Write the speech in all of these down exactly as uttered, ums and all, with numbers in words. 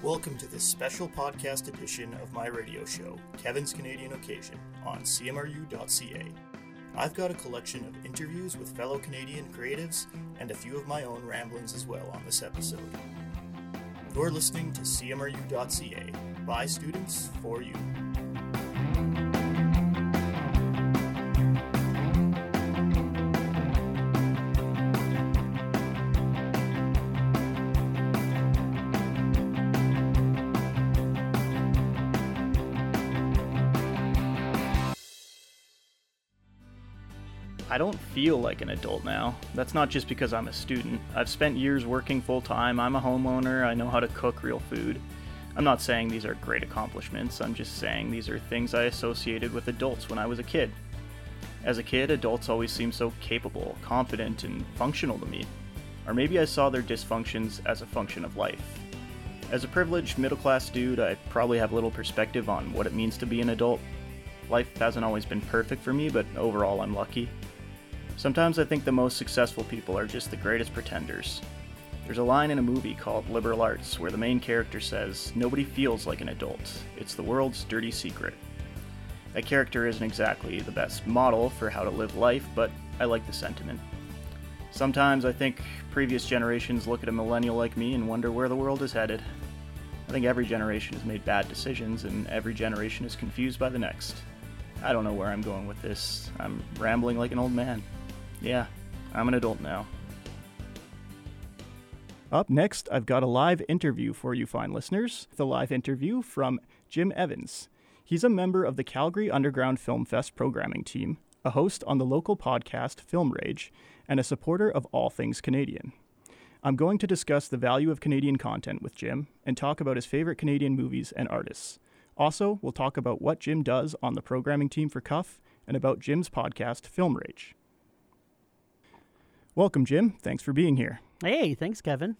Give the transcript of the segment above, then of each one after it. Welcome to this special podcast edition of my radio show, Kevin's Canadian Occasion, on C M R U dot C A. I've got a collection of interviews with fellow Canadian creatives and a few of my own ramblings as well on this episode. You're listening to C M R U dot C A, by students, for you. I don't feel like an adult now. That's not just because I'm a student. I've spent years working full-time, I'm a homeowner, I know how to cook real food. I'm not saying these are great accomplishments, I'm just saying these are things I associated with adults when I was a kid. As a kid, adults always seemed so capable, confident, and functional to me. Or maybe I saw their dysfunctions as a function of life. As a privileged middle-class dude, I probably have little perspective on what it means to be an adult. Life hasn't always been perfect for me, but overall I'm lucky. Sometimes I think the most successful people are just the greatest pretenders. There's a line in a movie called Liberal Arts where the main character says, "Nobody feels like an adult. It's the world's dirty secret." That character isn't exactly the best model for how to live life, but I like the sentiment. Sometimes I think previous generations look at a millennial like me and wonder where the world is headed. I think every generation has made bad decisions, and every generation is confused by the next. I don't know where I'm going with this. I'm rambling like an old man. Yeah, I'm an adult now. Up next, I've got a live interview for you fine listeners. The live interview from Jim Evans. He's a member of the Calgary Underground Film Fest programming team, a host on the local podcast Film Rage, and a supporter of all things Canadian. I'm going to discuss the value of Canadian content with Jim and talk about his favorite Canadian movies and artists. Also, we'll talk about what Jim does on the programming team for C I F F and about Jim's podcast Film Rage. Welcome, Jim. Thanks for being here. Hey, thanks, Kevin.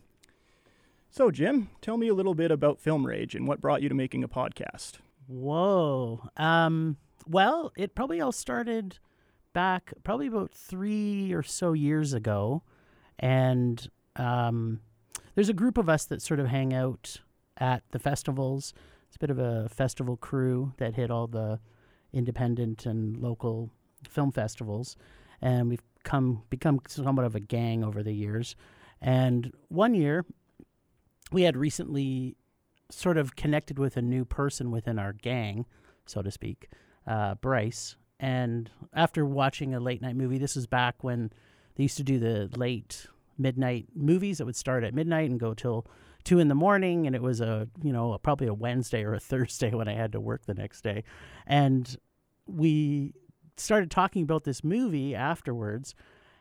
So, Jim, tell me a little bit about Film Rage and what brought you to making a podcast. Whoa. Um, well, it probably all started back probably about three or so years ago. And um, there's a group of us that sort of hang out at the festivals. It's a bit of a festival crew that hit all the independent and local film festivals. And we've come become somewhat of a gang over the years. And one year, we had recently sort of connected with a new person within our gang, so to speak, uh, Bryce. And after watching a late-night movie, this was back when they used to do the late midnight movies that would start at midnight and go till two in the morning, and it was a, you know, a, probably a Wednesday or a Thursday when I had to work the next day. And we started talking about this movie afterwards,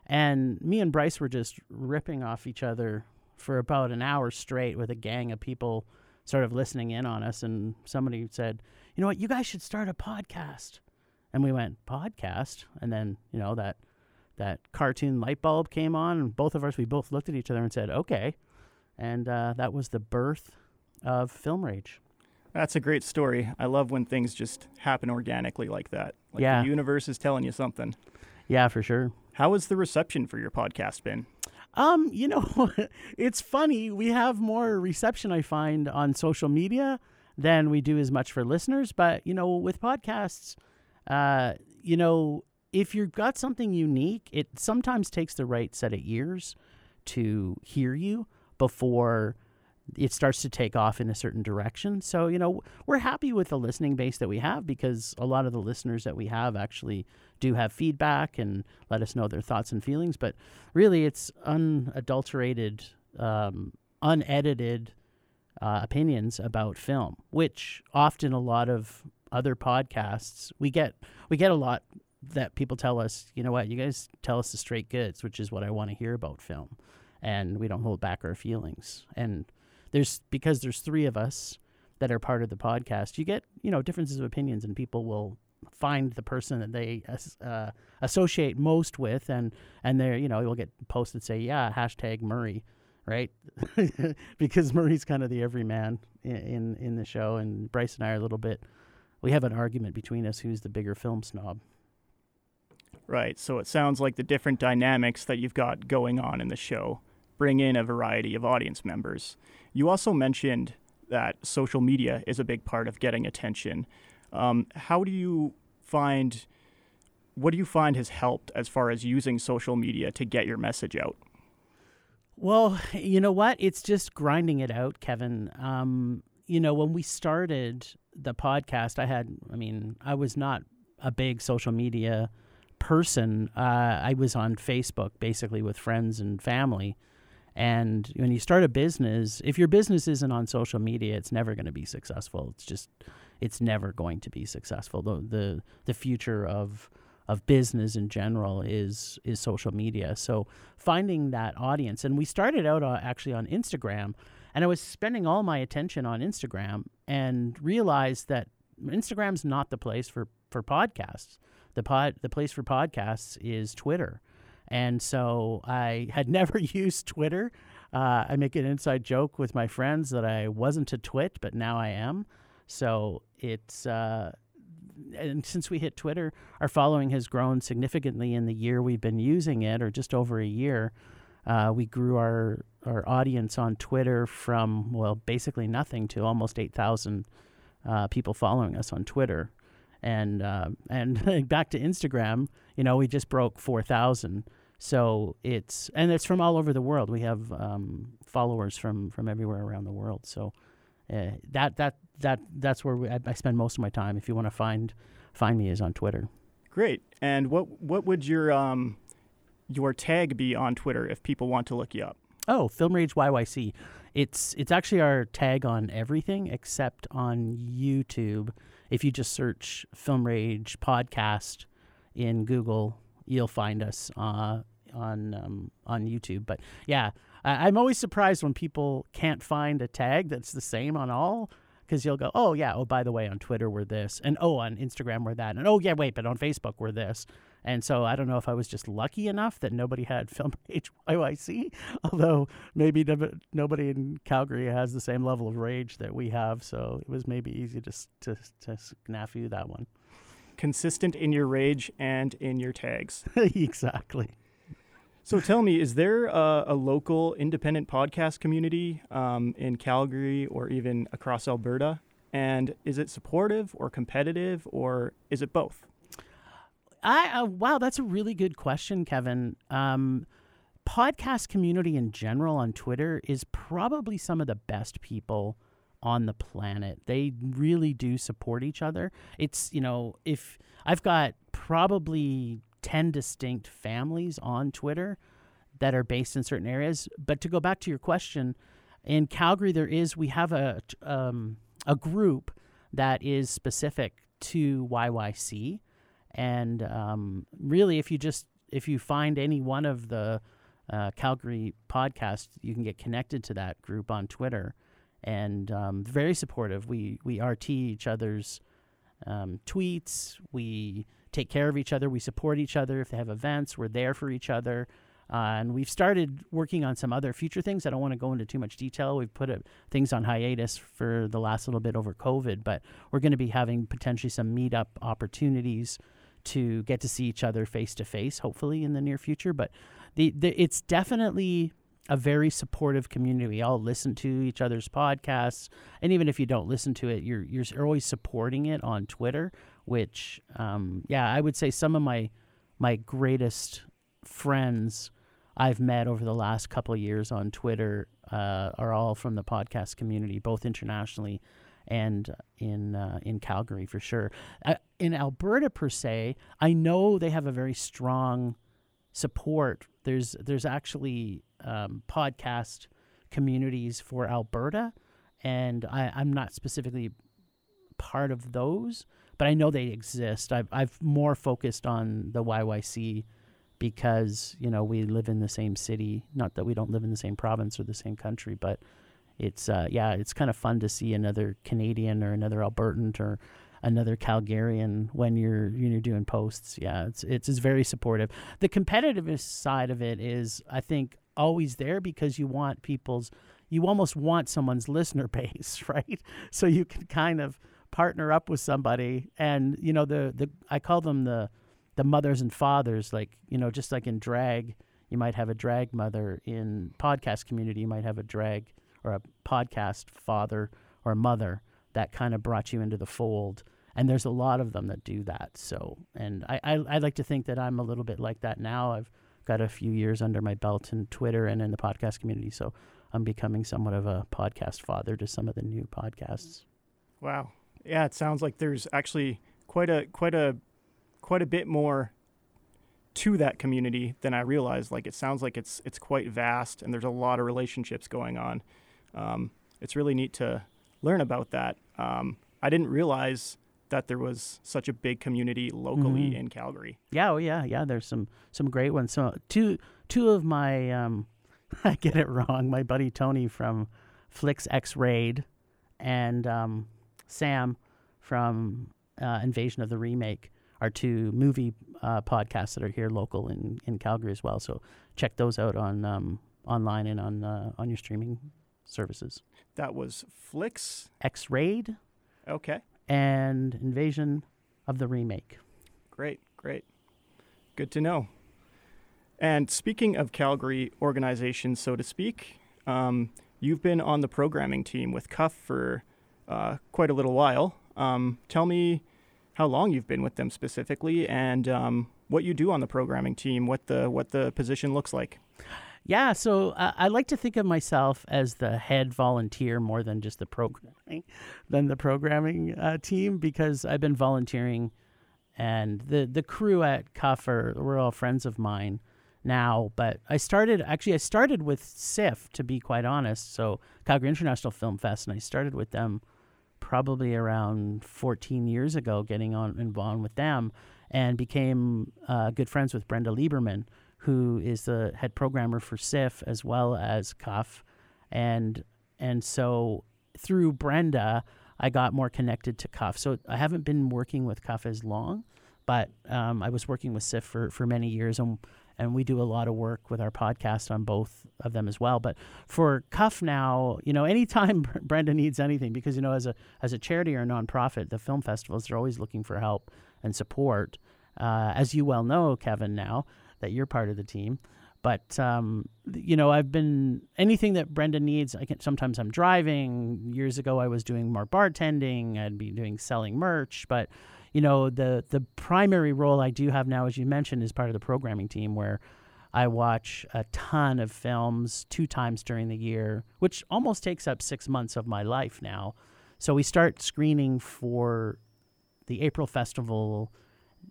and me and Bryce were just ripping off each other for about an hour straight with a gang of people sort of listening in on us. And somebody said, you know what, you guys should start a podcast. And we went, podcast? And then, you know, that that cartoon light bulb came on, and both of us, we both looked at each other and said, okay. And uh, that was the birth of Film Rage. That's a great story. I love when things just happen organically like that. Like yeah. The universe is telling you something. Yeah, for sure. How has the reception for your podcast been? Um, you know, it's funny. We have more reception, I find, on social media than we do as much for listeners. But, you know, with podcasts, uh, you know, if you've got something unique, it sometimes takes the right set of ears to hear you before it starts to take off in a certain direction. So, you know, we're happy with the listening base that we have, because a lot of the listeners that we have actually do have feedback and let us know their thoughts and feelings. But really, it's unadulterated, um, unedited uh, opinions about film, which often a lot of other podcasts, we get we get a lot that people tell us, you know what, you guys tell us the straight goods, which is what I want to hear about film. And we don't hold back our feelings. And There's because there's three of us that are part of the podcast. You get, you know, differences of opinions, and people will find the person that they uh, associate most with, and and they're, you know, you'll get posts that say, yeah, hashtag Murray, right? Because Murray's kind of the everyman in, in in the show, and Bryce and I are a little bit we have an argument between us who's the bigger film snob. Right, so it sounds like the different dynamics that you've got going on in the show bring in a variety of audience members. You also mentioned that social media is a big part of getting attention. Um, how do you find, what do you find has helped as far as using social media to get your message out? Well, you know what? It's just grinding it out, Kevin. Um, you know, when we started the podcast, I had, I mean, I was not a big social media person. Uh, I was on Facebook basically with friends and family. And when you start a business, if your business isn't on social media, it's never going to be successful. It's just, it's never going to be successful. The the, the future of of business in general is is social media. So finding that audience, and we started out uh, actually on Instagram, and I was spending all my attention on Instagram and realized that Instagram's not the place for, for podcasts. The pod the place for podcasts is Twitter. And so I had never used Twitter. Uh, I make an inside joke with my friends that I wasn't a twit, but now I am. So it's, uh, and since we hit Twitter, our following has grown significantly in the year we've been using it, or just over a year. Uh, we grew our, our audience on Twitter from, well, basically nothing to almost eight thousand uh, people following us on Twitter. And uh, and back to Instagram, you know, we just broke four thousand. So it's, and it's from all over the world. We have um, followers from, from everywhere around the world. So uh, that that that that's where we, I, I spend most of my time. If you want to find find me, is on Twitter. Great. And what what would your um your tag be on Twitter if people want to look you up? Oh, Film Rage Y Y C. It's it's actually our tag on everything except on YouTube. If you just search Film Rage podcast in Google, you'll find us uh, on um, on YouTube. But yeah, I- I'm always surprised when people can't find a tag that's the same on all, because you'll go, oh yeah, oh by the way, on Twitter we're this, and oh on Instagram we're that, and oh yeah, wait, but on Facebook we're this. And so I don't know if I was just lucky enough that nobody had Film Rage Y Y C, although maybe nobody in Calgary has the same level of rage that we have. So it was maybe easy to to, to snafu that one. Consistent in your rage and in your tags. Exactly. So tell me, is there a, a local independent podcast community um, in Calgary or even across Alberta? And is it supportive or competitive, or is it both? I, uh, wow, that's a really good question, Kevin. Um, podcast community in general on Twitter is probably some of the best people on the planet. They really do support each other. It's, you know, if I've got probably ten distinct families on Twitter that are based in certain areas. But to go back to your question, in Calgary, there is, we have a, um, a group that is specific to Y Y C. And um, really, if you just if you find any one of the uh, Calgary podcasts, you can get connected to that group on Twitter, and um, very supportive. We we R T each other's um, tweets. We take care of each other. We support each other. If they have events, we're there for each other. Uh, and we've started working on some other future things. I don't want to go into too much detail. We've put uh, things on hiatus for the last little bit over COVID, but we're going to be having potentially some meetup opportunities to get to see each other face to face, hopefully in the near future. But the, the it's definitely a very supportive community. We all listen to each other's podcasts, and even if you don't listen to it, you're you're always supporting it on Twitter. Which, um, yeah, I would say some of my my greatest friends I've met over the last couple of years on Twitter uh, are all from the podcast community, both internationally and in uh, in Calgary for sure. Uh, in Alberta per se, I know they have a very strong support. There's there's actually um, podcast communities for Alberta, and I, I'm not specifically part of those, but I know they exist. I've I've more focused on the Y Y C because, you know, we live in the same city. Not that we don't live in the same province or the same country, but it's, uh, yeah, it's kind of fun to see another Canadian or another Albertan or another Calgarian when you're when you're doing posts. Yeah, it's, it's it's very supportive. The competitive side of it is, I think, always there because you want people's, you almost want someone's listener base, right? So you can kind of partner up with somebody. And, you know, the, the I call them the, the mothers and fathers, like, you know, just like in drag, you might have a drag mother. In podcast community, you might have a drag or a podcast father or mother that kind of brought you into the fold. And there's a lot of them that do that. So, and I, I, I like to think that I'm a little bit like that now. I've got a few years under my belt in Twitter and in the podcast community. So I'm becoming somewhat of a podcast father to some of the new podcasts. Wow. Yeah, it sounds like there's actually quite a, quite a, quite a bit more to that community than I realized. Like, it sounds like it's, it's quite vast and there's a lot of relationships going on. Um, it's really neat to learn about that. Um, I didn't realize that there was such a big community locally mm-hmm. in Calgary. Yeah, oh yeah, yeah. There's some some great ones. So two two of my, um, I get it wrong, my buddy Tony from Flicks Xrayed and um, Sam from uh, Invasion of the Remake are two movie uh, podcasts that are here local in, in Calgary as well. So check those out on um, online and on uh, on your streaming services. That was Flicks Xrayed. Okay. And Invasion of the Remake. Great, great. Good to know. And speaking of Calgary organizations, so to speak, um, you've been on the programming team with C I F F for uh, quite a little while. Um, tell me how long you've been with them specifically and um, what you do on the programming team, what the, what the position looks like. Yeah, so uh, I like to think of myself as the head volunteer more than just the programming, than the programming uh, team, because I've been volunteering, and the, the crew at C I F F are, we're all friends of mine now. But I started actually I started with C I F F, to be quite honest. So Calgary International Film Fest, and I started with them probably around fourteen years ago, getting on involved with them, and became uh, good friends with Brenda Lieberman, who is the head programmer for C I F F as well as C I F F. And and so through Brenda, I got more connected to C I F F. So I haven't been working with C I F F as long, but um, I was working with C I F F for, for many years, and and we do a lot of work with our podcast on both of them as well. But for C I F F now, you know, anytime Brenda needs anything, because, you know, as a as a charity or a nonprofit, the film festivals, they're always looking for help and support. Uh, as you well know, Kevin, now, that you're part of the team. But, um, you know, I've been, anything that Brenda needs, I can, sometimes I'm driving. Years ago, I was doing more bartending. I'd be doing selling merch. But, you know, the, the primary role I do have now, as you mentioned, is part of the programming team, where I watch a ton of films two times during the year, which almost takes up six months of my life now. So we start screening for the April festival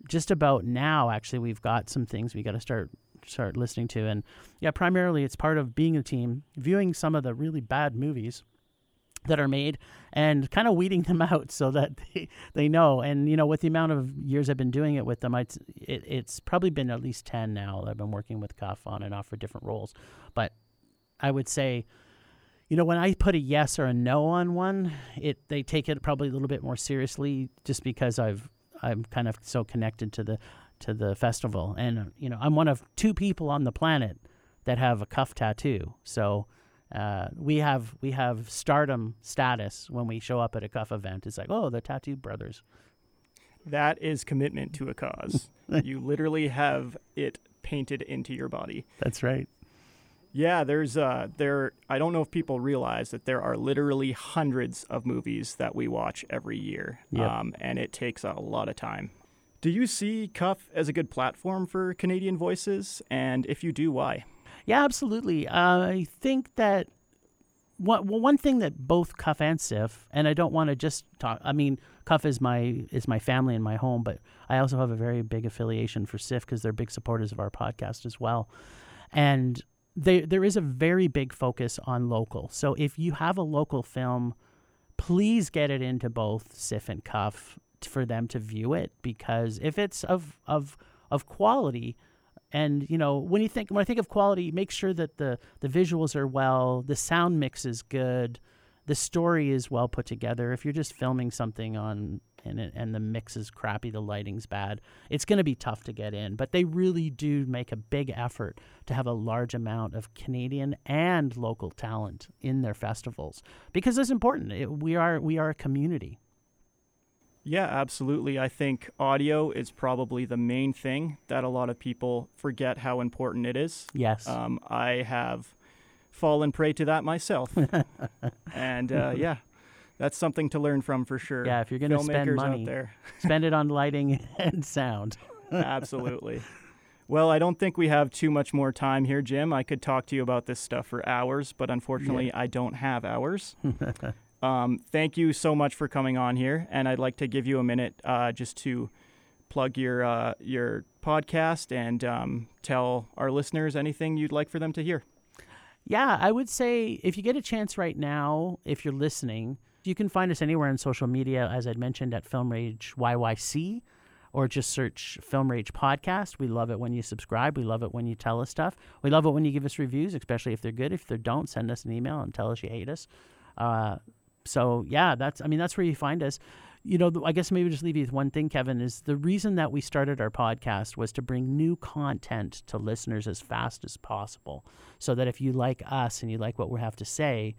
just about now. Actually, we've got some things we got to start start listening to. And yeah, primarily it's part of being a team, viewing some of the really bad movies that are made and kind of weeding them out so that they, they know. And, you know, with the amount of years I've been doing it with them, I, it, it's probably been at least ten now that I've been working with C I F F on and off for different roles. But I would say, you know, when I put a yes or a no on one, it they take it probably a little bit more seriously, just because I've I'm kind of so connected to the to the festival. And, you know, I'm one of two people on the planet that have a C I F F tattoo. So uh, we have we have stardom status when we show up at a C I F F event. It's like, oh, the tattoo brothers. That is commitment to a cause. You literally have it painted into your body. That's right. Yeah, there's uh, there. I don't know if people realize that there are literally hundreds of movies that we watch every year, yep. um, and it takes a lot of time. Do you see C I F F as a good platform for Canadian voices? And if you do, why? Yeah, absolutely. Uh, I think that one, well, one thing that both C I F F and C I F F, and I don't want to just talk, I mean, C I F F is my, is my family and my home, but I also have a very big affiliation for C I F F because they're big supporters of our podcast as well. And They, there is a very big focus on local. So if you have a local film, please get it into both C I F F and C I F F for them to view it, because if it's of of of quality, and, you know, when you think when I think of quality, make sure that the, the visuals are well, the sound mix is good, the story is well put together. If you're just filming something on and it, and the mix is crappy, the lighting's bad, it's going to be tough to get in. But they really do make a big effort to have a large amount of Canadian and local talent in their festivals, because it's important. It, we are we are a community. Yeah, absolutely. I think audio is probably the main thing that a lot of people forget how important it is. Yes. Um, I have fallen prey to that myself. And uh, yeah, that's something to learn from for sure. Yeah, if you're going to spend money, out there. Spend it on lighting and sound. Absolutely. Well, I don't think we have too much more time here, Jim. I could talk to you about this stuff for hours, but unfortunately, yeah. I don't have hours. Um, thank you so much for coming on here, and I'd like to give you a minute uh, just to plug your uh, your podcast and um, tell our listeners anything you'd like for them to hear. Yeah, I would say if you get a chance right now, if you're listening, you can find us anywhere on social media, as I'd mentioned, at Film Rage Y Y C, or just search Film Rage Podcast. We love it when you subscribe. We love it when you tell us stuff. We love it when you give us reviews, especially if they're good. If they don't, send us an email and tell us you hate us. Uh, So, yeah, that's, I mean, that's where you find us. You know, I guess maybe just leave you with one thing, Kevin, is the reason that we started our podcast was to bring new content to listeners as fast as possible, so that if you like us and you like what we have to say,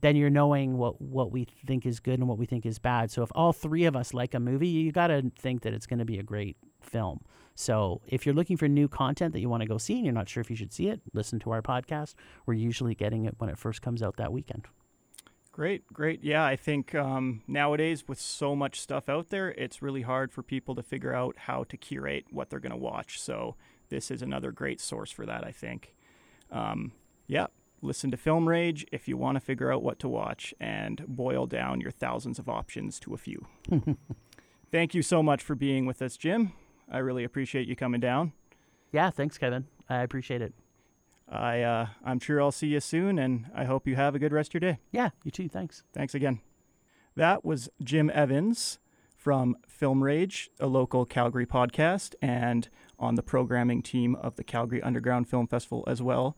then you're knowing what, what we think is good and what we think is bad. So if all three of us like a movie, you got to think that it's going to be a great film. So if you're looking for new content that you want to go see and you're not sure if you should see it, listen to our podcast. We're usually getting it when it first comes out that weekend. Great, great. Yeah, I think um, nowadays with so much stuff out there, it's really hard for people to figure out how to curate what they're going to watch. So this is another great source for that, I think. Um, yeah, listen to Film Rage if you want to figure out what to watch and boil down your thousands of options to a few. Thank you so much for being with us, Jim. I really appreciate you coming down. Yeah, thanks, Kevin. I appreciate it. I, uh, I'm sure I'll see you soon, and I hope you have a good rest of your day. Yeah, you too. Thanks. Thanks again. That was Jim Evans from Film Rage, a local Calgary podcast, and on the programming team of the Calgary Underground Film Festival as well.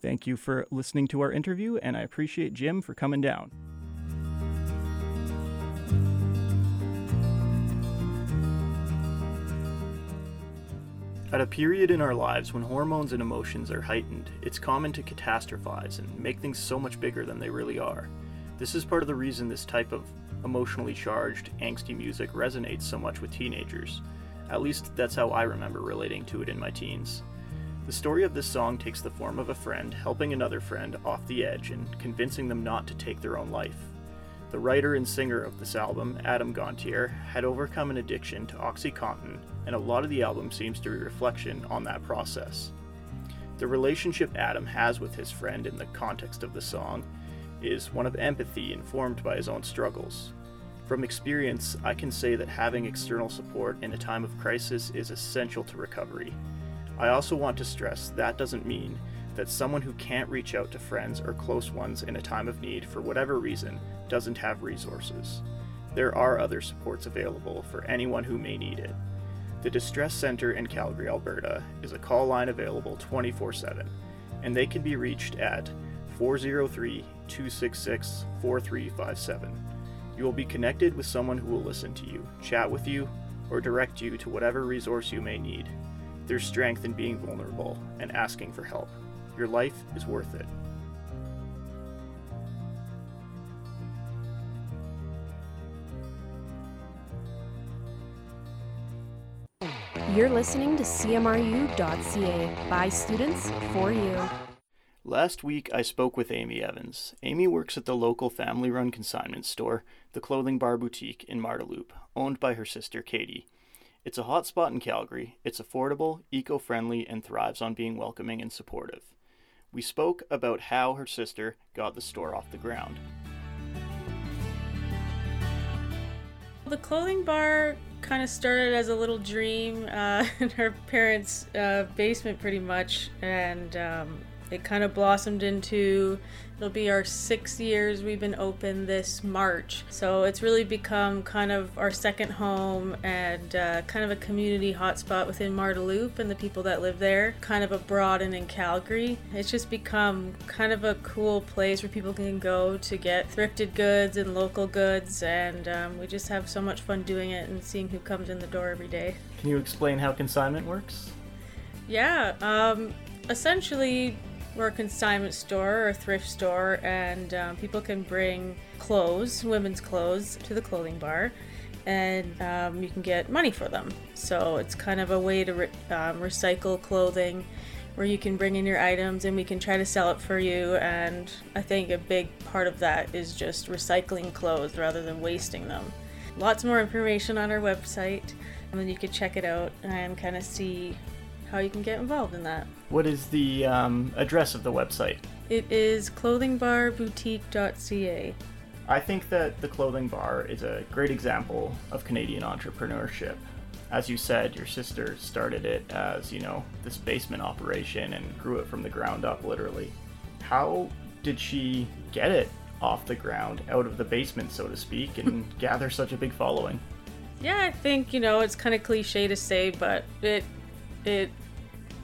Thank you for listening to our interview, and I appreciate Jim for coming down. At a period in our lives when hormones and emotions are heightened, it's common to catastrophize and make things so much bigger than they really are. This is part of the reason this type of emotionally charged, angsty music resonates so much with teenagers. At least that's how I remember relating to it in my teens. The story of this song takes the form of a friend helping another friend off the edge and convincing them not to take their own life. The writer and singer of this album, Adam Gontier, had overcome an addiction to OxyContin, and a lot of the album seems to be a reflection on that process. The relationship Adam has with his friend in the context of the song is one of empathy informed by his own struggles. From experience, I can say that having external support in a time of crisis is essential to recovery. I also want to stress that doesn't mean that someone who can't reach out to friends or close ones in a time of need for whatever reason doesn't have resources. There are other supports available for anyone who may need it. The Distress Centre in Calgary, Alberta is a call line available twenty-four seven, and they can be reached at four oh three, two six six, four three five seven. You will be connected with someone who will listen to you, chat with you, or direct you to whatever resource you may need. There's strength in being vulnerable and asking for help. Your life is worth it. You're listening to C M R U dot C A, by students, for you. Last week, I spoke with Amy Evans. Amy works at the local family-run consignment store, the Clothing Bar Boutique in Marda Loop, owned by her sister, Katie. It's a hot spot in Calgary. It's affordable, eco-friendly, and thrives on being welcoming and supportive. We spoke about how her sister got the store off the ground. The Clothing Bar kind of started as a little dream uh, in her parents' uh, basement, pretty much, and um, it kind of blossomed into, it'll be our six years we've been open this March. So it's really become kind of our second home and uh, kind of a community hotspot within Marda Loop and the people that live there, kind of abroad and in Calgary. It's just become kind of a cool place where people can go to get thrifted goods and local goods, and um, we just have so much fun doing it and seeing who comes in the door every day. Can you explain how consignment works? Yeah, um, essentially, we're a consignment store or a thrift store, and um, people can bring clothes, women's clothes, to the Clothing Bar. and um, you can get money for them. So it's kind of a way to re- um, recycle clothing, where you can bring in your items and we can try to sell it for you. And I think a big part of that is just recycling clothes rather than wasting them. Lots more information on our website, and then you can check it out and kind of see how you can get involved in that. What is the um, address of the website? It is clothing bar boutique dot c a. I think that the Clothing Bar is a great example of Canadian entrepreneurship. As you said, your sister started it as, you know, this basement operation and grew it from the ground up, literally. How did she get it off the ground, out of the basement, so to speak, and gather such a big following? Yeah, I think, you know, it's kind of cliche to say, but it it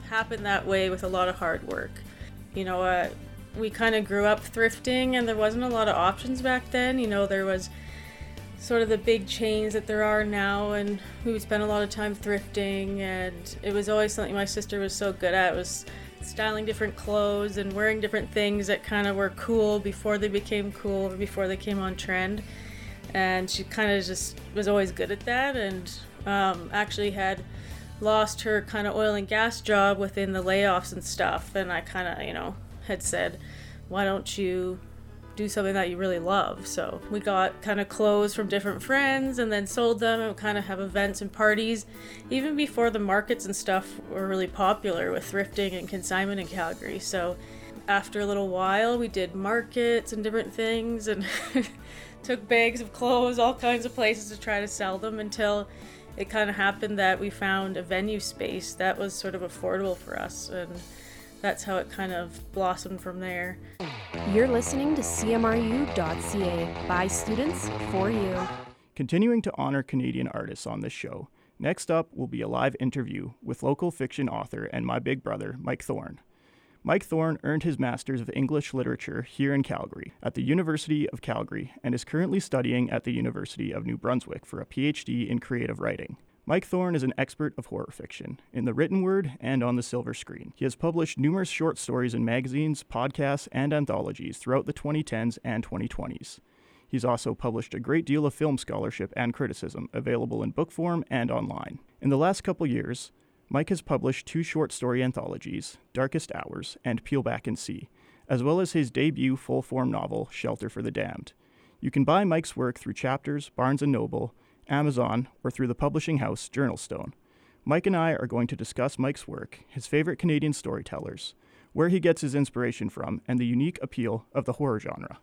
happened that way with a lot of hard work. You know, uh, we kind of grew up thrifting, and there wasn't a lot of options back then. You know, there was sort of the big chains that there are now, and we spent a lot of time thrifting, and it was always something my sister was so good at, was styling different clothes and wearing different things that kind of were cool before they became cool, or before they came on trend. And she kind of just was always good at that, and um, actually had lost her kind of oil and gas job within the layoffs and stuff. And I kind of, you know, had said, why don't you do something that you really love? So we got kind of clothes from different friends and then sold them, and kind of have events and parties even before the markets and stuff were really popular with thrifting and consignment in Calgary. So after a little while, we did markets and different things, and took bags of clothes, all kinds of places to try to sell them, until it kind of happened that we found a venue space that was sort of affordable for us, and that's how it kind of blossomed from there. You're listening to C M R U dot c a, by students, for you. Continuing to honor Canadian artists on this show, next up will be a live interview with local fiction author and my big brother, Mike Thorn. Mike Thorn earned his Master's of English Literature here in Calgary at the University of Calgary, and is currently studying at the University of New Brunswick for a P H D in creative writing. Mike Thorn is an expert of horror fiction, in the written word and on the silver screen. He has published numerous short stories in magazines, podcasts, and anthologies throughout the twenty tens and twenty twenties. He's also published a great deal of film scholarship and criticism, available in book form and online. In the last couple years, Mike has published two short story anthologies, Darkest Hours and Peel Back and See, as well as his debut full-form novel, Shelter for the Damned. You can buy Mike's work through Chapters, Barnes and Noble, Amazon, or through the publishing house, Journalstone. Mike and I are going to discuss Mike's work, his favorite Canadian storytellers, where he gets his inspiration from, and the unique appeal of the horror genre.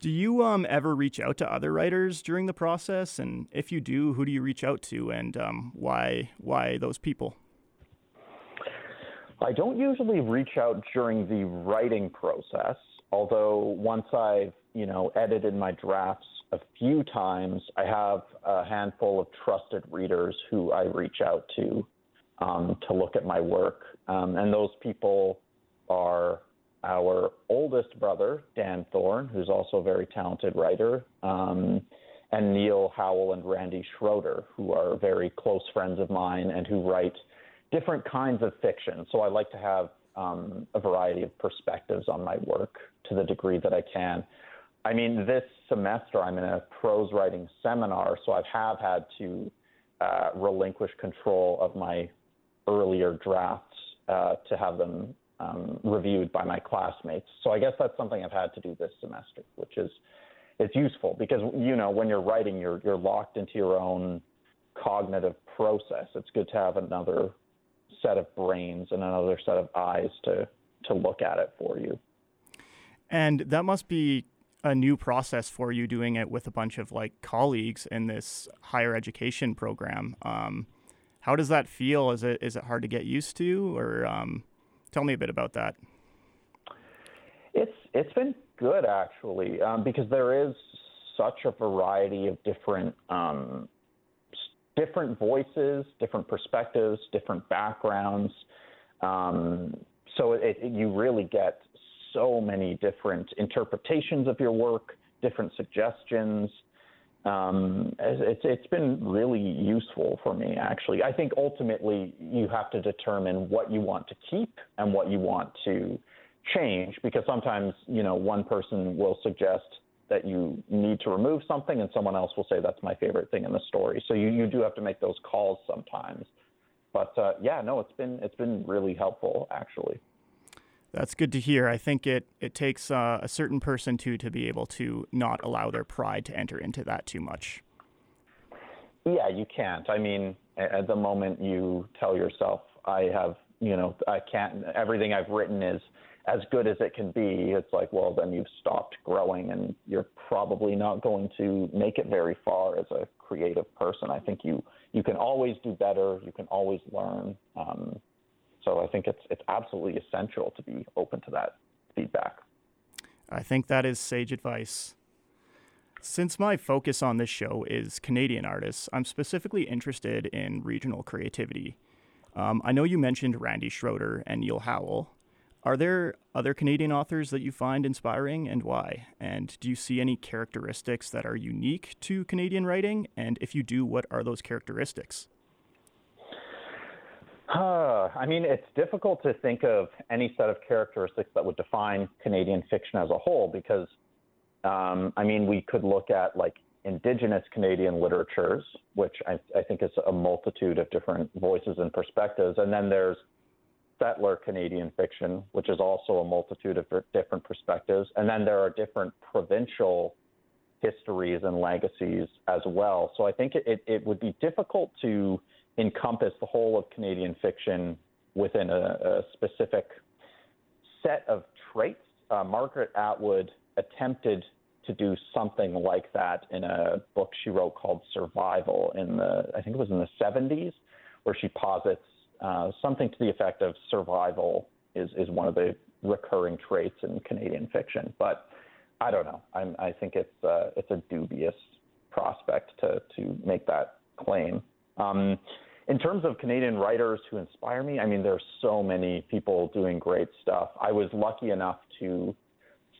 Do you um, ever reach out to other writers during the process? And if you do, who do you reach out to, and um, why why those people? I don't usually reach out during the writing process, although once I've, you know, edited my drafts a few times, I have a handful of trusted readers who I reach out to um, to look at my work. Um, and those people are our oldest brother, Dan Thorne, who's also a very talented writer, um, and Neil Howell and Randy Schroeder, who are very close friends of mine and who write different kinds of fiction. So I like to have um, a variety of perspectives on my work to the degree that I can. I mean, this semester I'm in a prose writing seminar, so I have had to uh, relinquish control of my earlier drafts uh, to have them um, reviewed by my classmates. So I guess that's something I've had to do this semester, which is, it's useful because, you know, when you're writing, you're you're locked into your own cognitive process. It's good to have another set of brains and another set of eyes to to look at it for you. And that must be a new process for you, doing it with a bunch of like colleagues in this higher education program. Um, how does that feel? Is it is it hard to get used to, or um, tell me a bit about that? It's it's been good actually, um, because there is such a variety of different um, different voices, different perspectives, different backgrounds. Um, so it, it, you really get so many different interpretations of your work, different suggestions. Um, it's, it's been really useful for me, actually. I think ultimately you have to determine what you want to keep and what you want to change, because sometimes, you know, one person will suggest that you need to remove something, and someone else will say, that's my favorite thing in the story. So you, you do have to make those calls sometimes. But uh, yeah, no, it's been it's been really helpful, actually. That's good to hear. I think it, it takes uh, a certain person, too, to be able to not allow their pride to enter into that too much. Yeah, you can't. I mean, at the moment you tell yourself, I have, you know, I can't, everything I've written is as good as it can be, it's like, well, then you've stopped growing and you're probably not going to make it very far as a creative person. I think you, you can always do better. You can always learn. Um, so I think it's, it's absolutely essential to be open to that feedback. I think that is sage advice. Since my focus on this show is Canadian artists, I'm specifically interested in regional creativity. Um, I know you mentioned Randy Schroeder and Neil Howell. Are there other Canadian authors that you find inspiring, and why? And do you see any characteristics that are unique to Canadian writing? And if you do, what are those characteristics? Uh, I mean, it's difficult to think of any set of characteristics that would define Canadian fiction as a whole, because, um, I mean, we could look at, like, Indigenous Canadian literatures, which I, I think is a multitude of different voices and perspectives. And then there's settler Canadian fiction, which is also a multitude of different perspectives. And then there are different provincial histories and legacies as well. So I think it, it would be difficult to encompass the whole of Canadian fiction within a, a specific set of traits. Uh, Margaret Atwood attempted to do something like that in a book she wrote called Survival in the, I think it was in the seventies, where she posits Uh, something to the effect of survival is, is one of the recurring traits in Canadian fiction. But I don't know. I'm, I think it's uh, it's a dubious prospect to, to make that claim. Um, in terms of Canadian writers who inspire me, I mean, there's so many people doing great stuff. I was lucky enough to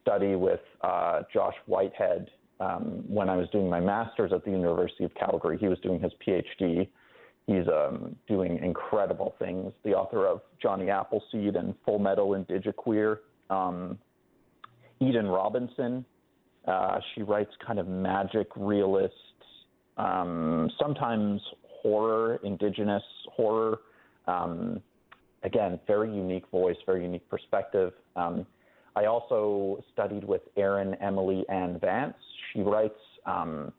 study with uh, Josh Whitehead um, when I was doing my master's at the University of Calgary. He was doing his PhD. He's um, doing incredible things. The author of Johnny Appleseed and Full Metal Indigiqueer. Um, Eden Robinson, uh, she writes kind of magic, realist, um, sometimes horror, Indigenous horror. Um, again, very unique voice, very unique perspective. Um, I also studied with Erin Emily Ann Vance. She writes um,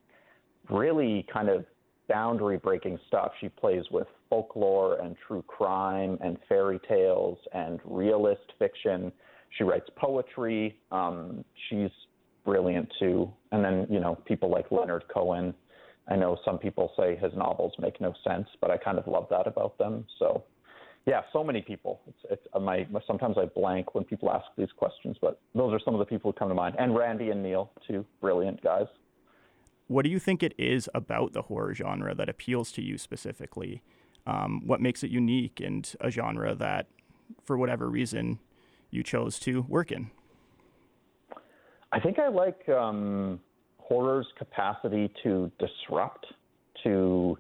really kind of boundary-breaking stuff. She plays with folklore and true crime and fairy tales and realist fiction. She writes poetry. Um, she's brilliant, too. And then, you know, people like Leonard Cohen. I know some people say his novels make no sense, but I kind of love that about them. So, yeah, so many people. It's, it's uh, my sometimes I blank when people ask these questions, but those are some of the people who come to mind. And Randy and Neil, too. Brilliant guys. What do you think it is about the horror genre that appeals to you specifically? Um, what makes it unique and a genre that, for whatever reason, you chose to work in? I think I like um, horror's capacity to disrupt, to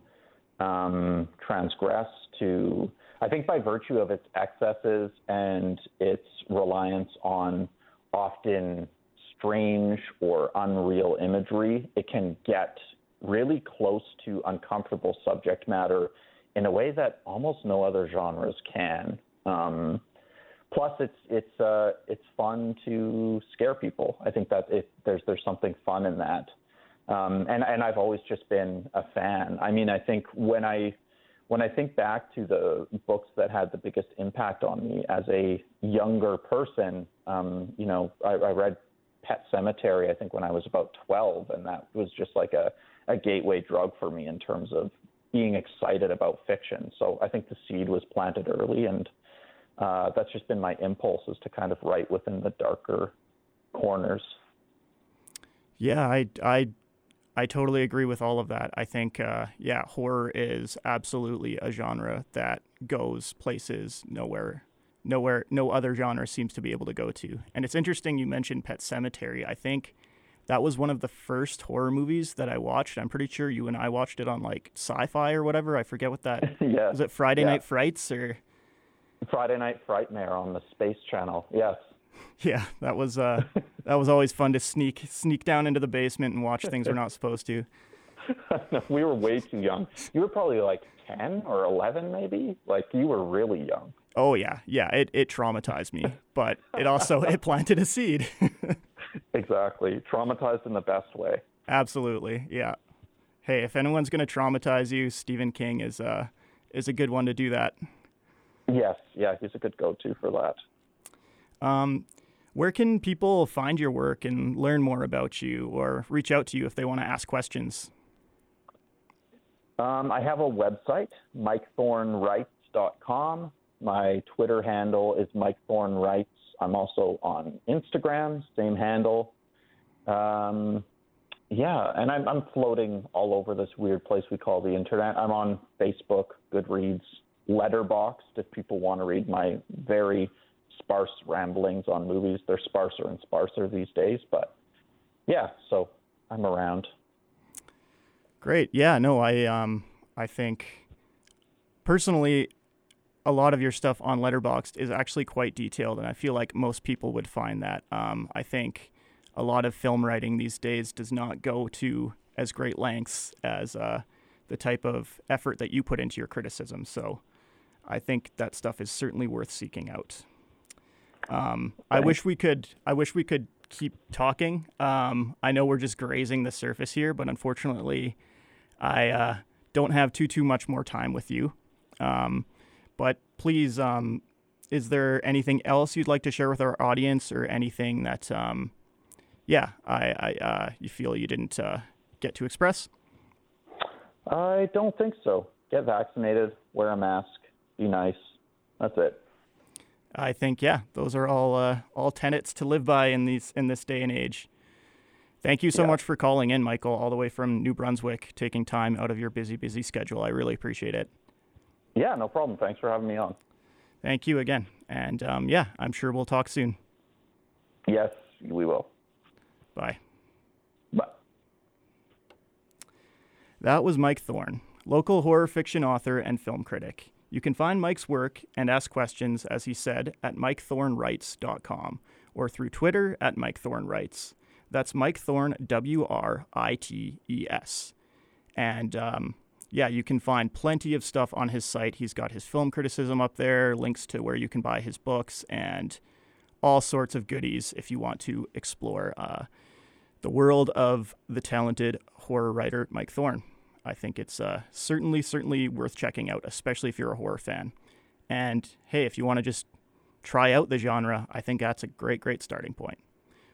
um, transgress, to... I think by virtue of its excesses and its reliance on often strange or unreal imagery, it can get really close to uncomfortable subject matter in a way that almost no other genres can. Um, plus, it's it's uh, it's fun to scare people. I think that it, there's there's something fun in that. Um, and and I've always just been a fan. I mean, I think when I when I think back to the books that had the biggest impact on me as a younger person, um, you know, I, I read Pet Sematary, I think, when I was about twelve, and that was just like a, a gateway drug for me in terms of being excited about fiction. So I think the seed was planted early, and uh, that's just been my impulse, is to kind of write within the darker corners. Yeah, I, I, I totally agree with all of that. I think, uh, yeah, horror is absolutely a genre that goes places nowhere. Nowhere, no other genre seems to be able to go to. And it's interesting you mentioned Pet Sematary. I think that was one of the first horror movies that I watched. I'm pretty sure you and I watched it on like Sci-Fi or whatever. I forget what that yeah. was. It Friday yeah. Night Frights or Friday Night Frightmare on the Space Channel? Yes. Yeah, that was uh, that was always fun to sneak sneak down into the basement and watch things we're not supposed to. No, we were way too young. You were probably like ten or eleven, maybe. Like, you were really young. Oh yeah, yeah. It it traumatized me, but it also it planted a seed. Exactly, traumatized in the best way. Absolutely, yeah. Hey, if anyone's going to traumatize you, Stephen King is uh is a good one to do that. Yes, yeah, he's a good go-to for that. Um, where can people find your work and learn more about you, or reach out to you if they want to ask questions? Um, I have a website, Mike Thorn Writes dot com. My Twitter handle is Mike Thorn Writes. I'm also on Instagram, same handle. Um, yeah, and I'm, I'm floating all over this weird place we call the internet. I'm on Facebook, Goodreads, Letterboxd, if people want to read my very sparse ramblings on movies. They're sparser and sparser these days, but yeah, so I'm around. Great. Yeah, no, I um, I think personally a lot of your stuff on Letterboxd is actually quite detailed, and I feel like most people would find that. Um, I think a lot of film writing these days does not go to as great lengths as uh, the type of effort that you put into your criticism. So I think that stuff is certainly worth seeking out. Um, I wish we could, I wish we could keep talking. Um, I know we're just grazing the surface here, but unfortunately I uh, don't have too, too much more time with you. Um, But please, um, is there anything else you'd like to share with our audience, or anything that, um, yeah, I, I uh, you feel you didn't uh, get to express? I don't think so. Get vaccinated, wear a mask, be nice. That's it. I think, yeah, those are all uh, all tenets to live by in these in this day and age. Thank you so yeah. much for calling in, Michael, all the way from New Brunswick, taking time out of your busy, busy schedule. I really appreciate it. Yeah, no problem. Thanks for having me on. Thank you again. And um, yeah, I'm sure we'll talk soon. Yes, we will. Bye. Bye. That was Mike Thorn, local horror fiction author and film critic. You can find Mike's work and ask questions, as he said, at Mike Thorn Writes dot com or through Twitter at Mike Thorn Writes. That's Mike Thorn, W R I T E S. And, um... yeah, you can find plenty of stuff on his site. He's got his film criticism up there, links to where you can buy his books, and all sorts of goodies if you want to explore uh, the world of the talented horror writer Mike Thorn. I think it's uh, certainly, certainly worth checking out, especially if you're a horror fan. And hey, if you want to just try out the genre, I think that's a great, great starting point.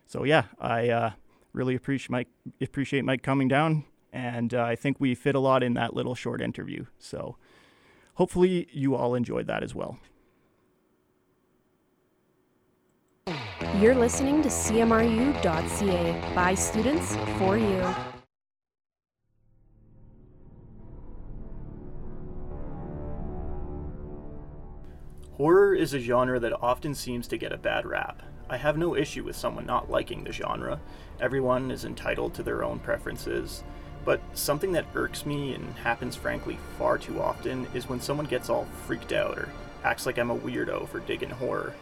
So yeah, I uh, really appreciate Mike, appreciate Mike coming down. And uh, I think we fit a lot in that little short interview. So hopefully you all enjoyed that as well. You're listening to C M R U dot C A, by students, for you. Horror is a genre that often seems to get a bad rap. I have no issue with someone not liking the genre. Everyone is entitled to their own preferences. But something that irks me, and happens frankly far too often, is when someone gets all freaked out or acts like I'm a weirdo for digging horror.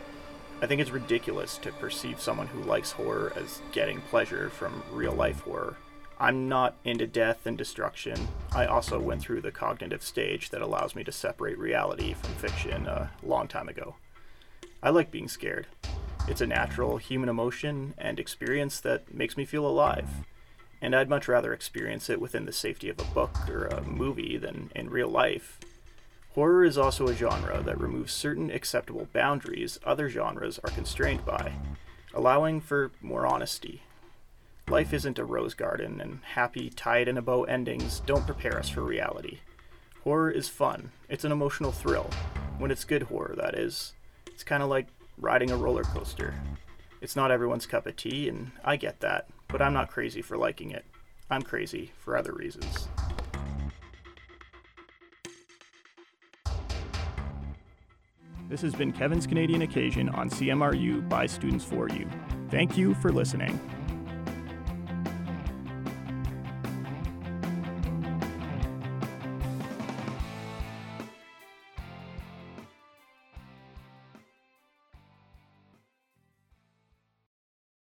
I think it's ridiculous to perceive someone who likes horror as getting pleasure from real-life horror. I'm not into death and destruction. I also went through the cognitive stage that allows me to separate reality from fiction a long time ago. I like being scared. It's a natural human emotion and experience that makes me feel alive. And I'd much rather experience it within the safety of a book or a movie than in real life. Horror is also a genre that removes certain acceptable boundaries other genres are constrained by, allowing for more honesty. Life isn't a rose garden, and happy, tied-in-a-bow endings don't prepare us for reality. Horror is fun. It's an emotional thrill. When it's good horror, that is. It's kind of like riding a roller coaster. It's not everyone's cup of tea, and I get that. But I'm not crazy for liking it. I'm crazy for other reasons. This has been Kevin's Canadian Occasion on C M R U, by students, for you. Thank you for listening.